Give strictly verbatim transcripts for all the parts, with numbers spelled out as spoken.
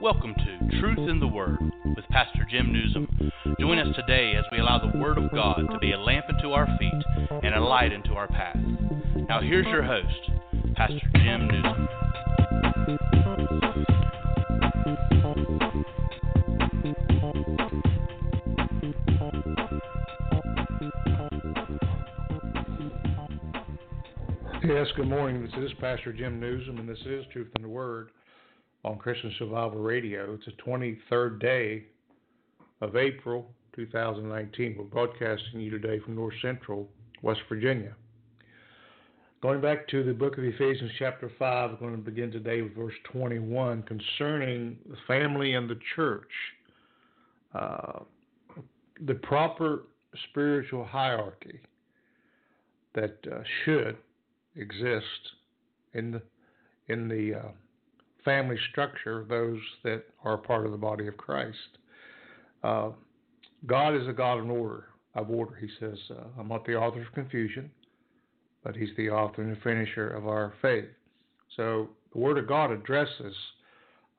Welcome to Truth in the Word with Pastor Jim Nuzum. Join us today as we allow the Word of God to be a lamp unto our feet and a light unto our path. Now here's your host, Pastor Jim Nuzum. Yes, good morning. This is Pastor Jim Nuzum, and this is Truth in the Word on Christian Survival Radio. It's the twenty-third day of April two thousand nineteen. We're broadcasting you today from North Central, West Virginia. Going back to the book of Ephesians chapter five, we're going to begin today with verse twenty-one concerning the family and the church, uh, the proper spiritual hierarchy that uh, should exist in the, in the uh, family structure of those that are part of the body of Christ. Uh, God is a God of order. Of order. He says, uh, I'm not the author of confusion, but he's the author and the finisher of our faith. So the Word of God addresses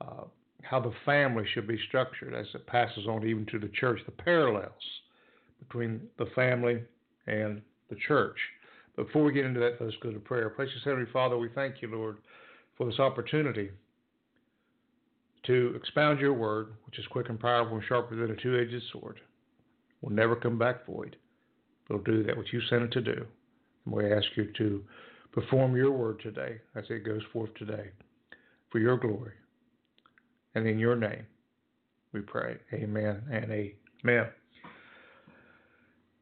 uh, how the family should be structured as it passes on even to the church, the parallels between the family and the church. Before we get into that, let's go to prayer. Precious Heavenly Father, we thank you, Lord, for this opportunity to expound your word, which is quick and powerful and sharper than a two-edged sword. We'll never come back void. We'll do that which you sent it to do. And we ask you to perform your word today as it goes forth today for your glory. And in your name we pray. Amen and amen.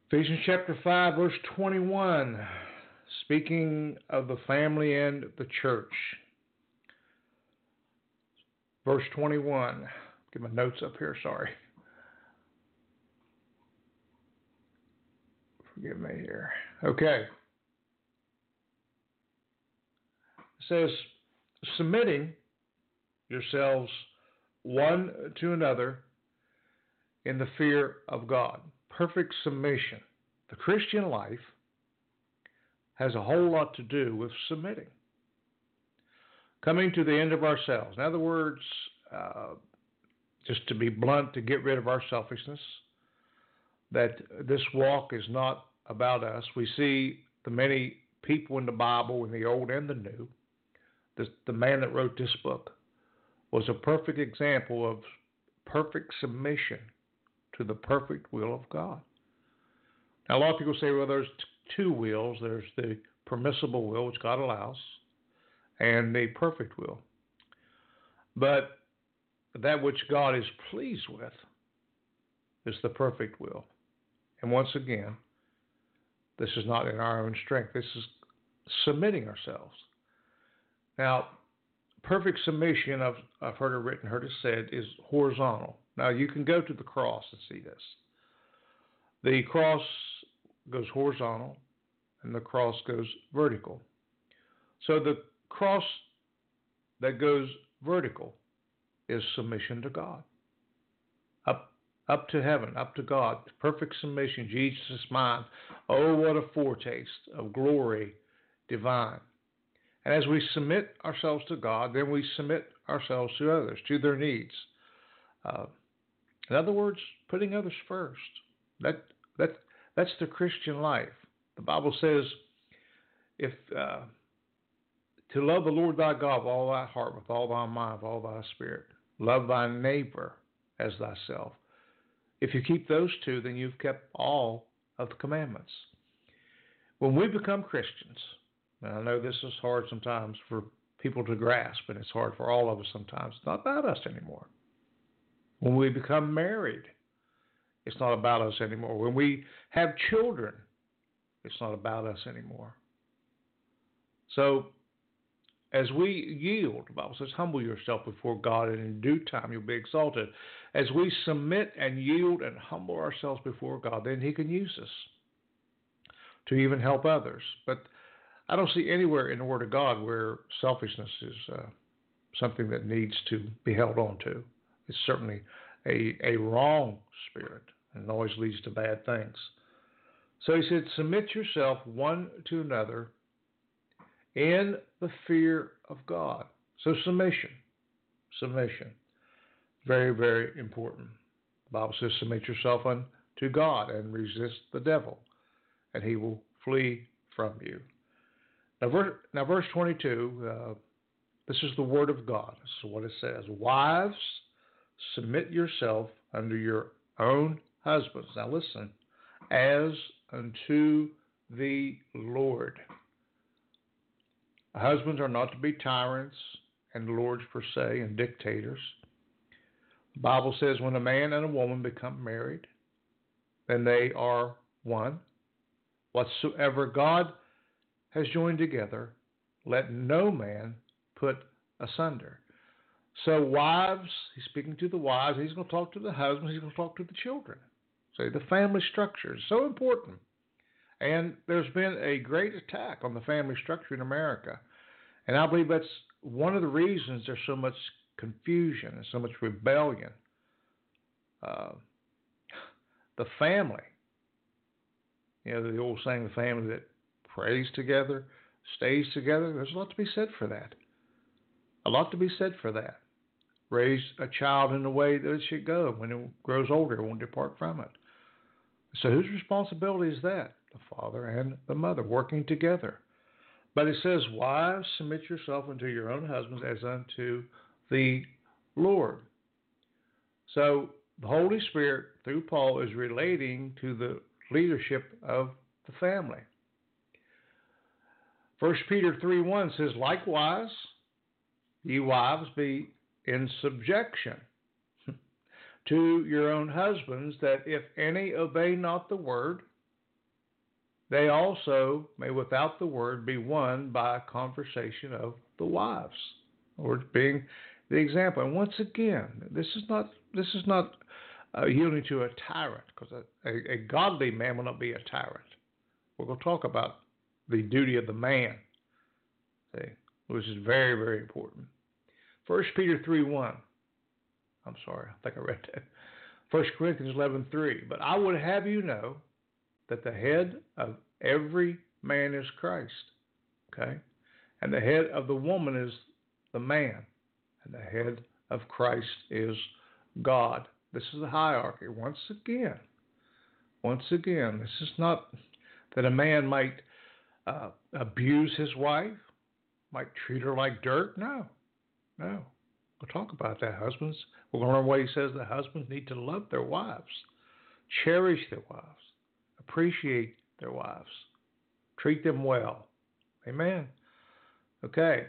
Ephesians chapter five, verse twenty-one, speaking of the family and the church. Verse twenty-one, get my notes up here, sorry. Forgive me here. Okay. It says, submitting yourselves one to another in the fear of God. Perfect submission. The Christian life has a whole lot to do with submitting. Coming to the end of ourselves. In other words, uh, just to be blunt, to get rid of our selfishness, that this walk is not about us. We see the many people in the Bible, in the old and the new. This, the man that wrote this book was a perfect example of perfect submission to the perfect will of God. Now, a lot of people say, well, there's t- two wills. There's the permissible will, which God allows, and the perfect will. But that which God is pleased with is the perfect will. And once again, this is not in our own strength. This is submitting ourselves. Now, perfect submission, I've, I've heard it written, heard it said, is horizontal. Now, you can go to the cross and see this. The cross goes horizontal, and the cross goes vertical. So the cross that goes vertical is submission to God, up up to heaven, up to God, perfect submission, Jesus is mine. Oh, what a foretaste of glory divine. And as we submit ourselves to God, then we submit ourselves to others, to their needs. Uh, in other words, putting others first. That that that's the Christian life. The Bible says, if uh, to love the Lord thy God with all thy heart, with all thy mind, with all thy spirit. Love thy neighbor as thyself. If you keep those two, then you've kept all of the commandments. When we become Christians, and I know this is hard sometimes for people to grasp, and it's hard for all of us sometimes. It's not about us anymore. When we become married, it's not about us anymore. When we have children, it's not about us anymore. So, as we yield, the Bible says, humble yourself before God, and in due time you'll be exalted. As we submit and yield and humble ourselves before God, then he can use us to even help others. But I don't see anywhere in the Word of God where selfishness is uh, something that needs to be held on to. It's certainly a, a wrong spirit, and it always leads to bad things. So he said, submit yourself one to another in the fear of God. So submission, submission. Very, very important. The Bible says, submit yourself unto God and resist the devil, and he will flee from you. Now, verse, now, verse twenty-two, uh, this is the word of God. This is what it says. Wives, submit yourself unto your own husbands. Now, listen. As unto the Lord. Husbands are not to be tyrants and lords per se and dictators. The Bible says when a man and a woman become married, then they are one. Whatsoever God has joined together, let no man put asunder. So wives, he's speaking to the wives, he's going to talk to the husbands, he's going to talk to the children. So the family structure is so important. And there's been a great attack on the family structure in America. And I believe that's one of the reasons there's so much confusion and so much rebellion. Uh, the family, you know, the old saying, the family that prays together, stays together, there's a lot to be said for that. A lot to be said for that. Raise a child in the way that it should go. When it grows older, it won't depart from it. So whose responsibility is that? The father and the mother working together. But it says, wives, submit yourself unto your own husbands as unto the Lord. So the Holy Spirit, through Paul, is relating to the leadership of the family. First Peter three one says, likewise, ye wives, be in subjection to your own husbands, that if any obey not the word, they also may without the word be won by conversation of the wives, or being the example. And once again, this is not this is not uh, yielding to a tyrant, because a, a, a godly man will not be a tyrant. We're going to talk about the duty of the man, see, which is very, very important. First Peter three one. I'm sorry, I think I read that. First Corinthians eleven three. But I would have you know that the head of every man is Christ, okay? And the head of the woman is the man, and the head of Christ is God. This is the hierarchy. Once again, once again, this is not that a man might uh, abuse his wife, might treat her like dirt. No, no. We'll talk about that. Husbands, we're going to learn what he says. The husbands need to love their wives, cherish their wives, appreciate their wives, treat them well. Amen. Okay.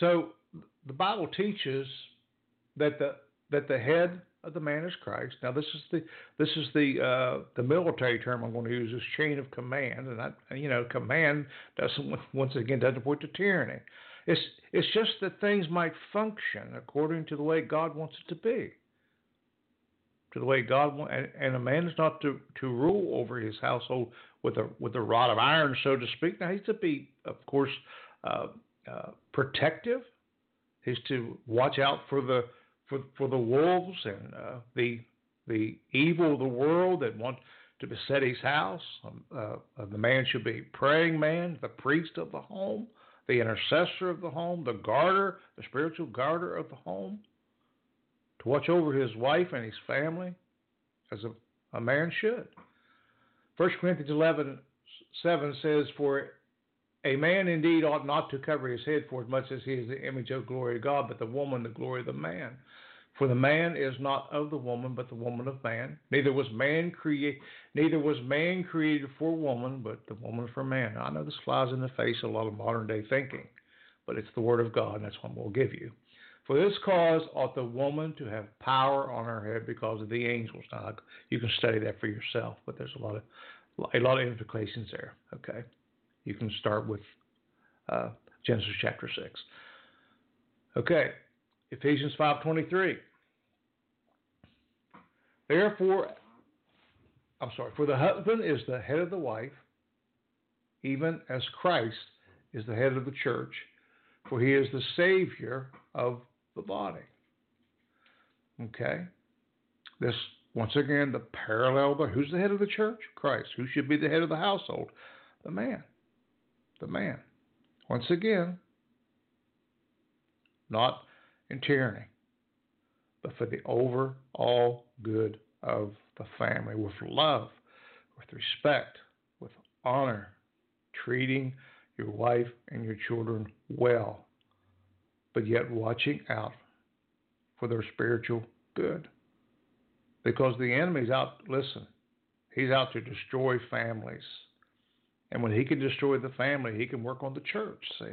So the Bible teaches that the that the head of the man is Christ. Now this is the this is the uh, the military term I'm going to use, is chain of command, and that, you know, command doesn't once again doesn't point to tyranny. It's it's just that things might function according to the way God wants it to be, to the way God wants. And, and a man is not to, to rule over his household with a with a rod of iron, so to speak. Now he's to be, of course, uh, uh, protective. He's to watch out for the for for the wolves and uh, the the evil of the world that want to beset his house. Um, uh, the man should be praying man, the priest of the home, the intercessor of the home, the garter, the spiritual garter of the home, to watch over his wife and his family as a, a man should. First Corinthians eleven seven says, for a man indeed ought not to cover his head, for as much as he is the image of glory of God, but the woman the glory of the man. For the man is not of the woman, but the woman of man. Neither was man created, neither was man created for woman, but the woman for man. Now, I know this flies in the face of a lot of modern day thinking, but it's the word of God, and that's what we'll give you. For this cause ought the woman to have power on her head because of the angels. Now, you can study that for yourself, but there's a lot of a lot of implications there. Okay, you can start with uh, Genesis chapter six. Okay. Ephesians five twenty-three. Therefore, I'm sorry, for the husband is the head of the wife, even as Christ is the head of the church, for he is the Savior of the body. Okay? This, once again, the parallel there. Who's the head of the church? Christ. Who should be the head of the household? The man. The man. Once again, not in tyranny, but for the overall good of the family, with love, with respect, with honor, treating your wife and your children well, but yet watching out for their spiritual good. Because the enemy's out, listen, he's out to destroy families. And when he can destroy the family, he can work on the church, see.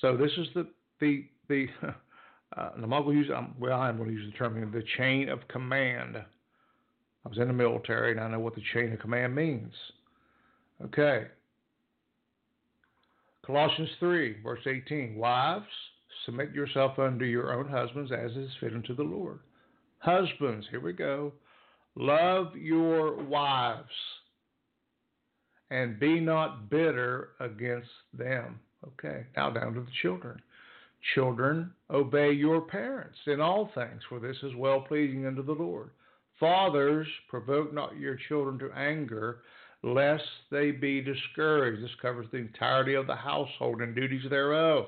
So this is the, the, the uh, and I'm not going to use, I'm, well, I'm going to use the term here, the chain of command. I was in the military, and I know what the chain of command means. Okay. Colossians three, verse eighteen, wives, submit yourself unto your own husbands as is fit unto the Lord. Husbands, here we go, love your wives and be not bitter against them. Okay, now down to the children. Children, obey your parents in all things, for this is well-pleasing unto the Lord. Fathers, provoke not your children to anger, lest they be discouraged. This covers the entirety of the household and duties thereof.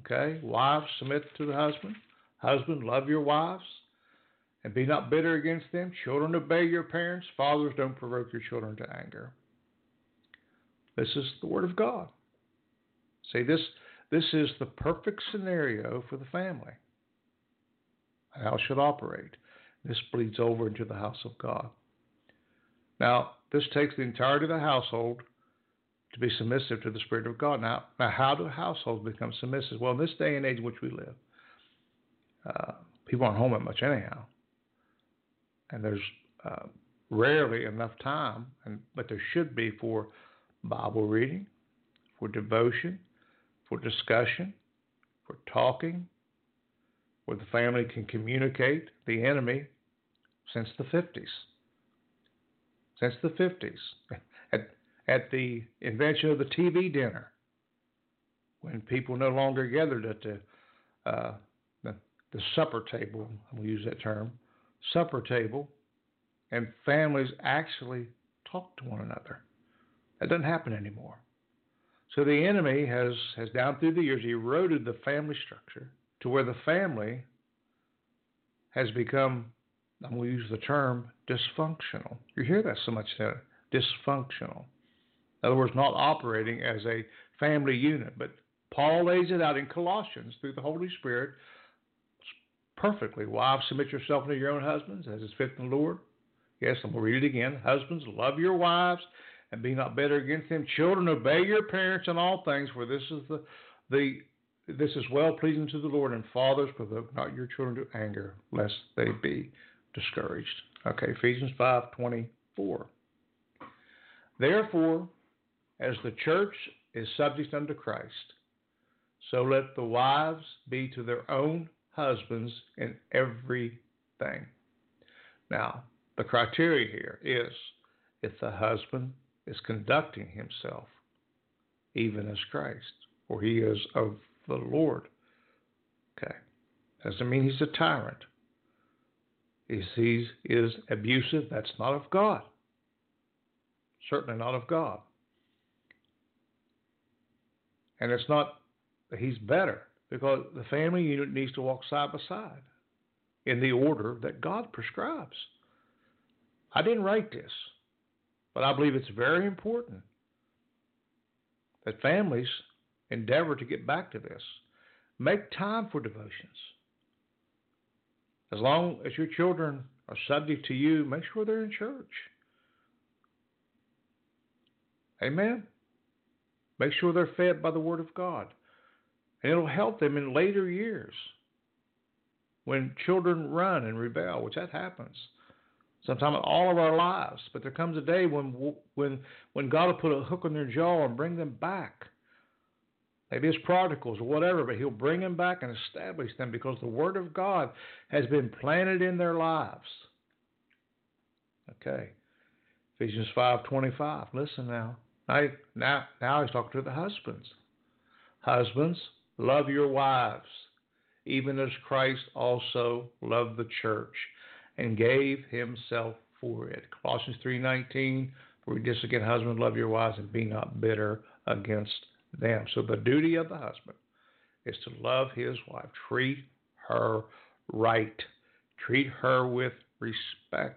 Okay, wives, submit to the husband. Husband, love your wives and be not bitter against them. Children, obey your parents. Fathers, don't provoke your children to anger. This is the Word of God. See, this, this is the perfect scenario for the family, how it should operate. This bleeds over into the house of God. Now, this takes the entirety of the household to be submissive to the Spirit of God. Now, now how do households become submissive? Well, in this day and age in which we live, uh, people aren't home that much anyhow. And there's uh, rarely enough time, and, but there should be, for Bible reading, for devotion, for discussion, for talking, where the family can communicate. The enemy, since the fifties. Since the fifties. At, at the invention of the T V dinner, when people no longer gathered at the, uh, the, the supper table, I'm going to use that term, supper table, and families actually talk to one another. That doesn't happen anymore. So the enemy has, has down through the years eroded the family structure to where the family has become, I'm going to use the term, dysfunctional. You hear that so much now, dysfunctional. In other words, not operating as a family unit. But Paul lays it out in Colossians through the Holy Spirit perfectly. Wives, submit yourself to your own husbands as is fit in the Lord. Yes, I'm going to read it again. Husbands, love your wives and be not bitter against them. Children, obey your parents in all things, for this is the the this is well pleasing to the Lord. And fathers, provoke not your children to anger, lest they be discouraged. Okay, Ephesians five twenty four. Therefore, as the church is subject unto Christ, so let the wives be to their own husbands in everything. Now, the criteria here is if the husband is conducting himself even as Christ, for he is of the Lord. Okay. Doesn't mean he's a tyrant. He sees is abusive. That's not of God. Certainly not of God. And it's not that he's better, because the family unit needs to walk side by side in the order that God prescribes. I didn't write this, but I believe it's very important that families endeavor to get back to this. Make time for devotions. As long as your children are subject to you, make sure they're in church. Amen? Make sure they're fed by the Word of God. And it'll help them in later years when children run and rebel, which that happens sometime in all of our lives. But there comes a day when when when God will put a hook on their jaw and bring them back. Maybe it's prodigals or whatever, but he'll bring them back and establish them because the Word of God has been planted in their lives. Okay. Ephesians five twenty-five. Listen now. Now, now, now he's talking to the husbands. Husbands, love your wives, even as Christ also loved the church and gave himself for it. Colossians three nineteen, for we disagree, husbands, love your wives and be not bitter against them. So the duty of the husband is to love his wife. Treat her right. Treat her with respect.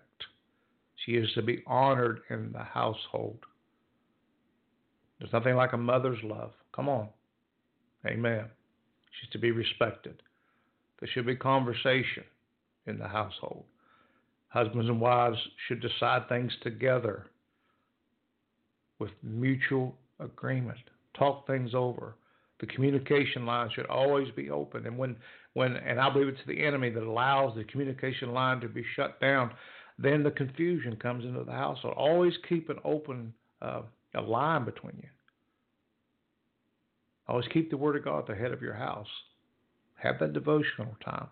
She is to be honored in the household. There's nothing like a mother's love. Come on. Amen. She's to be respected. There should be conversation in the household. Husbands and wives should decide things together with mutual agreement. Talk things over. The communication line should always be open. And when, when, and I believe it's the enemy that allows the communication line to be shut down, then the confusion comes into the household. Always keep an open uh, a line between you. Always keep the Word of God at the head of your house. Have that devotional time.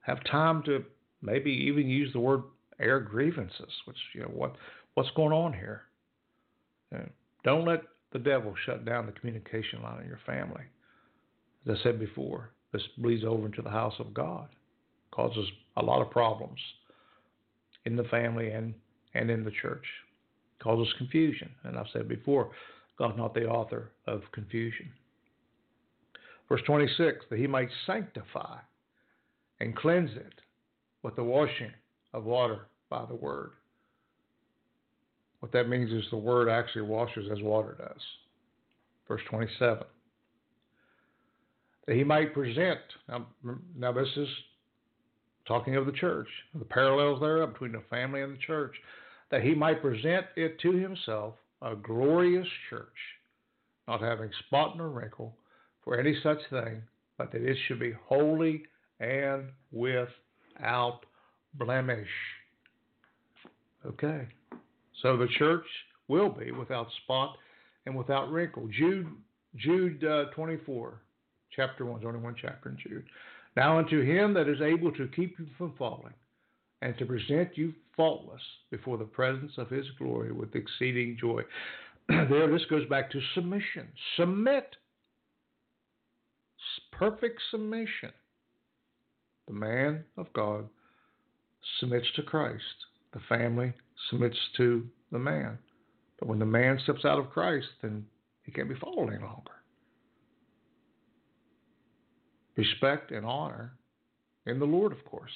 Have time to maybe even use the word air grievances, which, you know, what what's going on here. And don't let the devil shut down the communication line in your family. As I said before, this bleeds over into the house of God. Causes a lot of problems in the family and, and in the church. Causes confusion. And I've said before, God's not the author of confusion. Verse twenty-six, that he might sanctify and cleanse it with the washing of water by the word. What that means is the word actually washes as water does. Verse twenty-seven, that he might present. Now, now this is talking of the church, the parallels there between the family and the church, that he might present it to himself, a glorious church, not having spot nor wrinkle, for any such thing, but that it should be holy and without blemish. Okay. So the church will be without spot and without wrinkle. Jude, Jude uh, twenty-four, chapter one, only one chapter in Jude. Now unto him that is able to keep you from falling and to present you faultless before the presence of his glory with exceeding joy. There, this goes back to submission. Submit. Perfect submission. The man of God submits to Christ. The family submits to the man. But when the man steps out of Christ, then he can't be followed any longer. Respect and honor in the Lord, of course.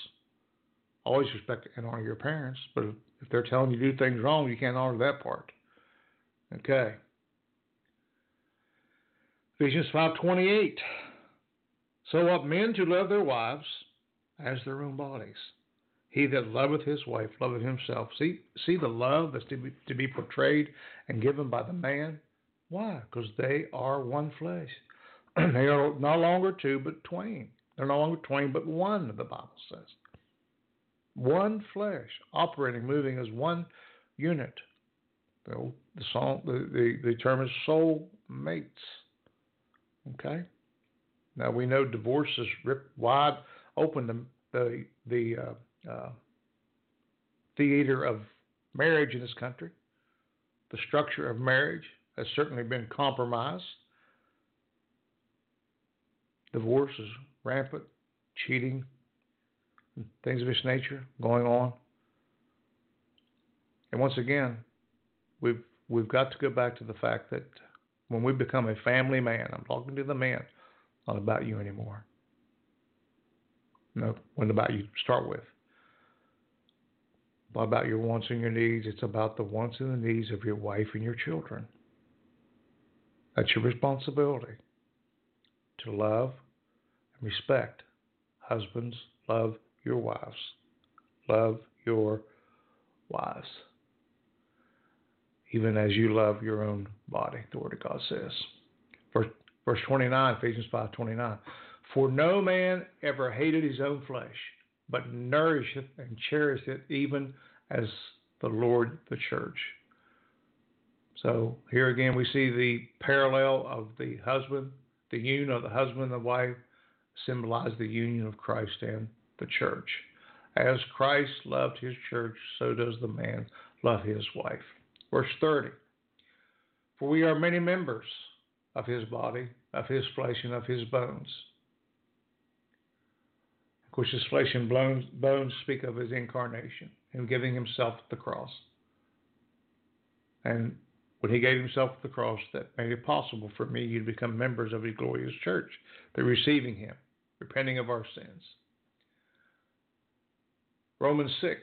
Always respect and honor your parents, but if they're telling you to do things wrong, you can't honor that part. Okay. Ephesians five twenty-eight. So ought men to love their wives as their own bodies. He that loveth his wife loveth himself. See, see the love that's to be, to be portrayed and given by the man? Why? Because they are one flesh. They are no longer two, but twain. They're no longer twain, but one, the Bible says. One flesh, operating, moving as one unit. The, the, song, the, the, the term is soul mates. Okay? Now, we know divorce is ripped wide open, the the, the uh, uh, theater of marriage in this country. The structure of marriage has certainly been compromised. Divorce is rampant, cheating, things of this nature going on. And once again, we've, we've got to go back to the fact that when we become a family man, I'm talking to the man, not about you anymore. No, it wasn't about you to start with. It's not about your wants and your needs. It's about the wants and the needs of your wife and your children. That's your responsibility, to love and respect. Husbands, love your wives. Love your wives. Even as you love your own body, the Word of God says. Verse Verse twenty-nine, Ephesians five twenty-nine. For no man ever hated his own flesh, but nourisheth and cherisheth it, even as the Lord the church. So here again we see the parallel of the husband, the union of the husband and the wife symbolize the union of Christ and the church. As Christ loved his church, so does the man love his wife. Verse thirty. For we are many members of his body, of his flesh, and of his bones. Of course, his flesh and bones speak of his incarnation, him giving himself at the cross. And when he gave himself at the cross that made it possible for me, you to become members of his glorious church, by receiving him, repenting of our sins. Romans six,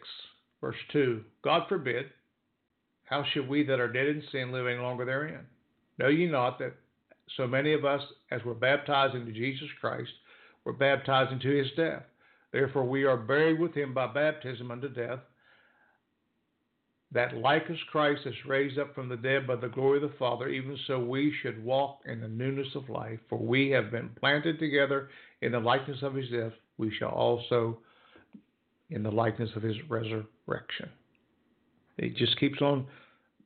verse two, God forbid, how should we that are dead in sin live any longer therein? Know ye not that so many of us as were baptized into Jesus Christ were baptized into his death? Therefore we are buried with him by baptism unto death, that like as Christ is raised up from the dead by the glory of the Father, even so we should walk in the newness of life. For we have been planted together in the likeness of his death, we shall also in the likeness of his resurrection. It just keeps on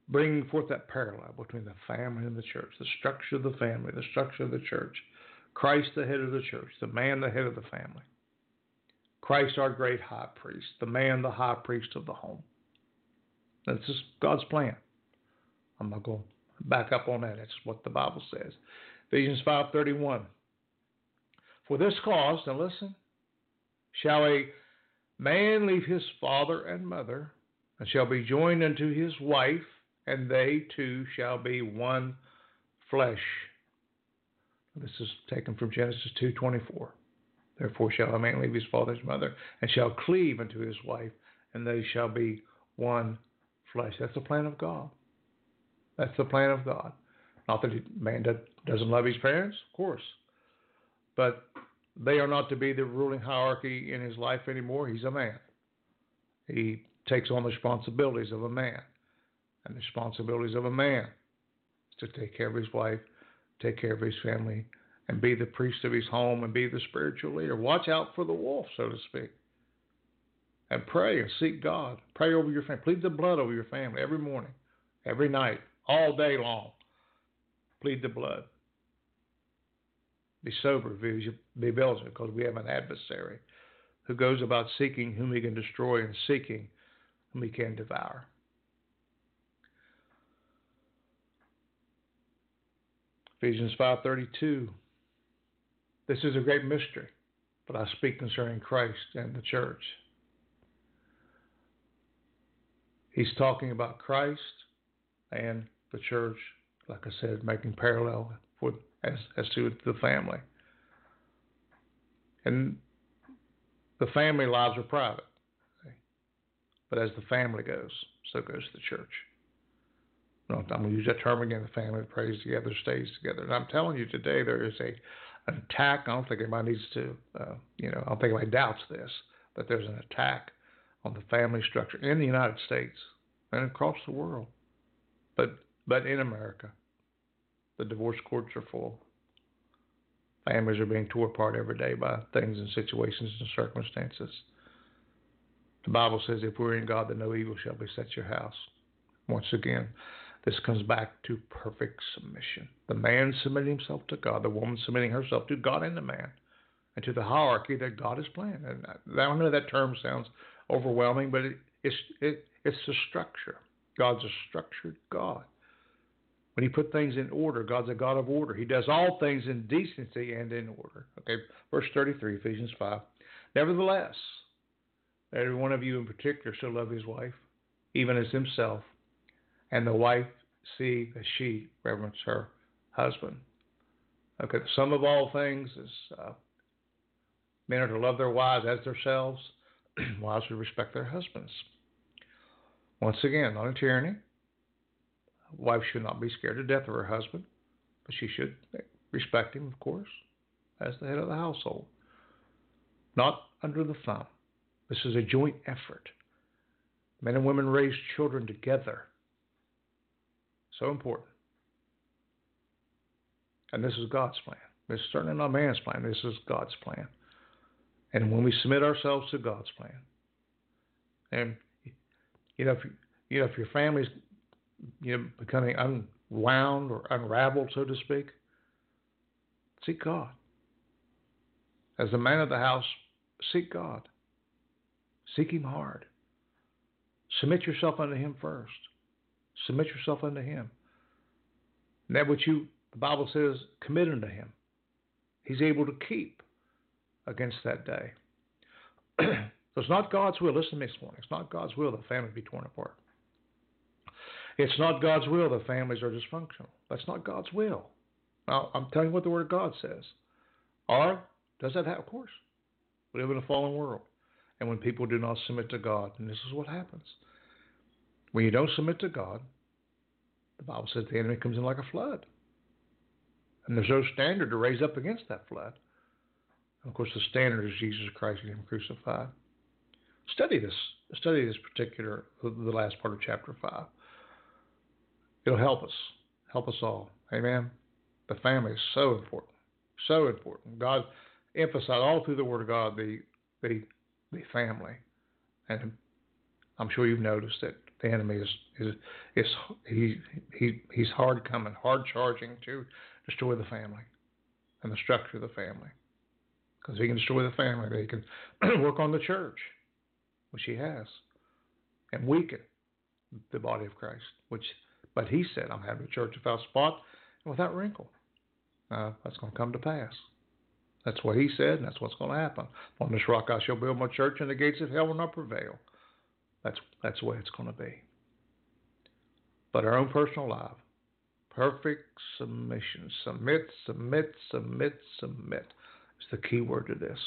bringing forth that parallel between the family and the church, the structure of the family, the structure of the church, Christ the head of the church, the man the head of the family, Christ our great high priest, the man the high priest of the home. That's just God's plan. I'm not going to back up on that. That's what the Bible says. Ephesians five thirty-one. For this cause, now listen, shall a man leave his father and mother, and shall be joined unto his wife, and they two shall be one flesh. This is taken from Genesis two twenty-four. Therefore shall a man leave his father and his mother, and shall cleave unto his wife, and they shall be one flesh. Flesh. That's the plan of God. That's the plan of God. Not that man doesn't love his parents, of course, but they are not to be the ruling hierarchy in his life anymore. He's a man. He takes on the responsibilities of a man, and the responsibilities of a man is to take care of his wife, take care of his family, and be the priest of his home and be the spiritual leader. Watch out for the wolf, so to speak. And pray and seek God. Pray over your family. Plead the blood over your family every morning, every night, all day long. Plead the blood. Be sober, be vigilant, because we have an adversary who goes about seeking whom he can destroy and seeking whom he can devour. Ephesians five thirty-two. This is a great mystery, but I speak concerning Christ and the church. He's talking about Christ and the church, like I said, making parallel for, as, as to the family. And the family lives are private. Okay? But as the family goes, so goes the church. No, I'm going to use that term again, the family prays together, stays together. And I'm telling you today, there is a, an attack. I don't think anybody needs to, uh, you know, I don't think anybody doubts this, but there's an attack on the family structure in the United States and across the world, but but in America, the divorce courts are full. Families are being torn apart every day by things and situations and circumstances. The Bible says, "If we're in God, then no evil shall beset your house." Once again, this comes back to perfect submission: the man submitting himself to God, the woman submitting herself to God and the man, and to the hierarchy that God has planned. And I know that term sounds overwhelming, but it, it's it, it's the structure. God's a structured God. When he put things in order, God's a God of order. He does all things in decency and in order. Okay, verse thirty-three, Ephesians five. Nevertheless, every one of you in particular shall love his wife, even as himself, and the wife see that she reverence her husband. Okay, the sum of all things is uh, men are to love their wives as themselves. Wives should respect their husbands. Once again, not a tyranny. A wife should not be scared to death of her husband, but she should respect him, of course, as the head of the household. Not under the thumb. This is a joint effort. Men and women raise children together. So important. And this is God's plan. This is certainly not man's plan. This is God's plan. And when we submit ourselves to God's plan, and you know, if you, you know, if your family's you know becoming unwound or unraveled, so to speak, seek God. As the man of the house, seek God. Seek Him hard. Submit yourself unto Him first. Submit yourself unto Him. And that which you, the Bible says, commit unto Him, He's able to keep against that day. So it's not God's will. Listen to me this morning. It's not God's will that family be torn apart. It's not God's will that families are dysfunctional. That's not God's will. Now, I'm telling you what the Word of God says. Or does that happen? Of course. We live in a fallen world. And when people do not submit to God, and this is what happens. When you don't submit to God, the Bible says the enemy comes in like a flood. And there's no standard to raise up against that flood. And of course, the standard is Jesus Christ and Him crucified. Study this. Study this particular, the last part of chapter five. It'll help us. Help us all. Amen. The family is so important. So important. God emphasized all through the Word of God the the the family. And I'm sure you've noticed that the enemy is is, is he he he's hard coming, hard charging to destroy the family and the structure of the family. Because he can destroy the family, but he can work on the church, which he has, and weaken the body of Christ. Which, but he said, I'm having a church without spot and without wrinkle. Uh, that's going to come to pass. That's what he said, and that's what's going to happen. On this rock I shall build my church, and the gates of hell will not prevail. That's that's the way it's going to be. But our own personal life, perfect submission. Submit, submit, submit, submit. It's the key word to this.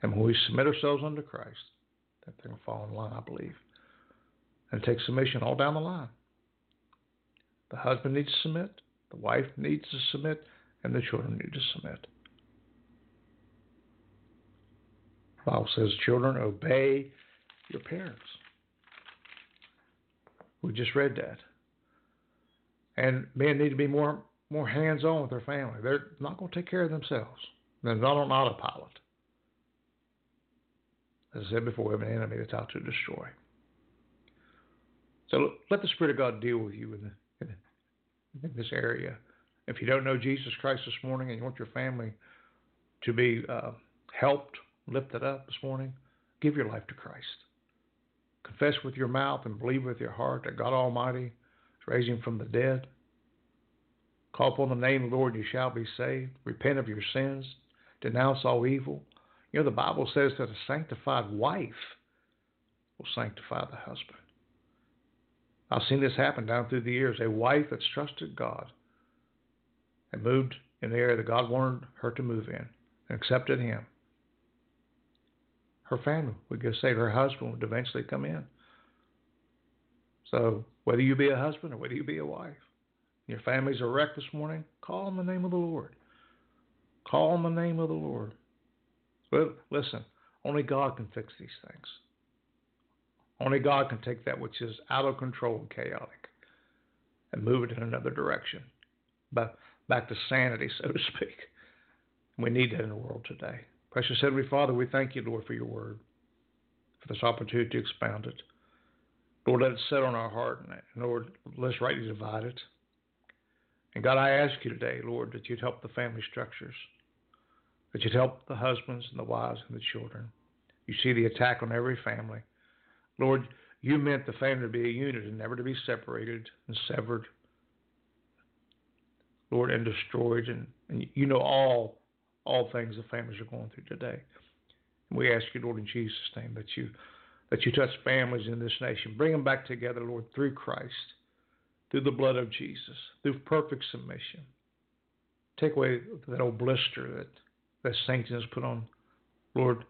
And when we submit ourselves unto Christ, that thing will fall in line, I believe. And take submission all down the line. The husband needs to submit, the wife needs to submit, and the children need to submit. The Bible says, children, obey your parents. We just read that. And men need to be more, more hands-on with their family. They're not going to take care of themselves. They're not on autopilot. As I said before, we have an enemy that's out to destroy. So let the Spirit of God deal with you in, the, in this area. If you don't know Jesus Christ this morning and you want your family to be uh, helped, lifted up this morning, give your life to Christ. Confess with your mouth and believe with your heart that God Almighty is raising from the dead. Call upon the name of the Lord, you shall be saved. Repent of your sins. Denounce all evil. You know, the Bible says that a sanctified wife will sanctify the husband. I've seen this happen down through the years. A wife that's trusted God and moved in the area that God wanted her to move in and accepted Him, her family would get saved. Her husband would eventually come in. So whether you be a husband or whether you be a wife, your families are wrecked this morning, call on the name of the Lord. Call on the name of the Lord. Well, listen, only God can fix these things. Only God can take that which is out of control and chaotic and move it in another direction, but back to sanity, so to speak. We need that in the world today. Precious Heavenly Father, we thank you, Lord, for your word, for this opportunity to expound it. Lord, let it set on our heart, and Lord, let's rightly divide it. And God, I ask you today, Lord, that you'd help the family structures, that you'd help the husbands and the wives and the children. You see the attack on every family. Lord, you meant the family to be a unit and never to be separated and severed, Lord, and destroyed. And, and you know all, all things the families are going through today. And we ask you, Lord, in Jesus' name, that you, that you touch families in this nation. Bring them back together, Lord, through Christ, through the blood of Jesus, through perfect submission. Take away that old blister that, that Satan has put on, Lord,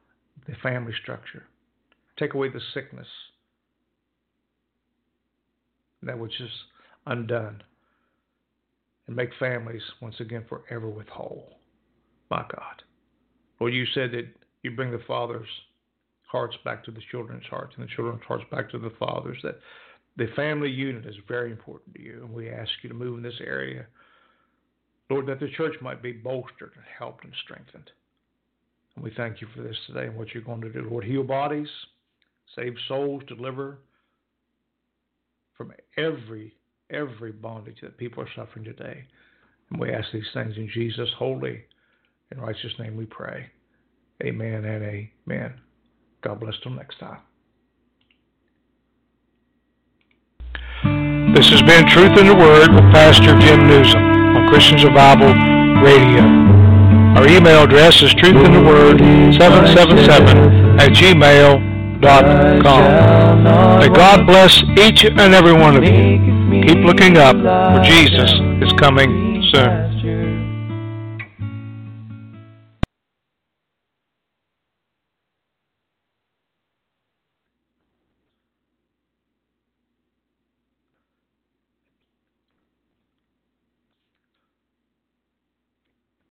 the family structure. Take away the sickness, that which is undone, and make families once again forever with whole. My God. Lord, you said that you bring the father's hearts back to the children's hearts and the children's hearts back to the fathers, that the family unit is very important to you, and we ask you to move in this area, Lord, that the church might be bolstered and helped and strengthened. And we thank you for this today and what you're going to do. Lord, heal bodies, save souls, deliver from every, every bondage that people are suffering today. And we ask these things in Jesus' holy and righteous name we pray. Amen and amen. God bless them next time. This has been Truth in the Word with Pastor Jim Nuzum on Christian Survival Radio. Our email address is truth in the word seven seven seven at gmail dot com. May God bless each and every one of you. Keep looking up, for Jesus is coming soon.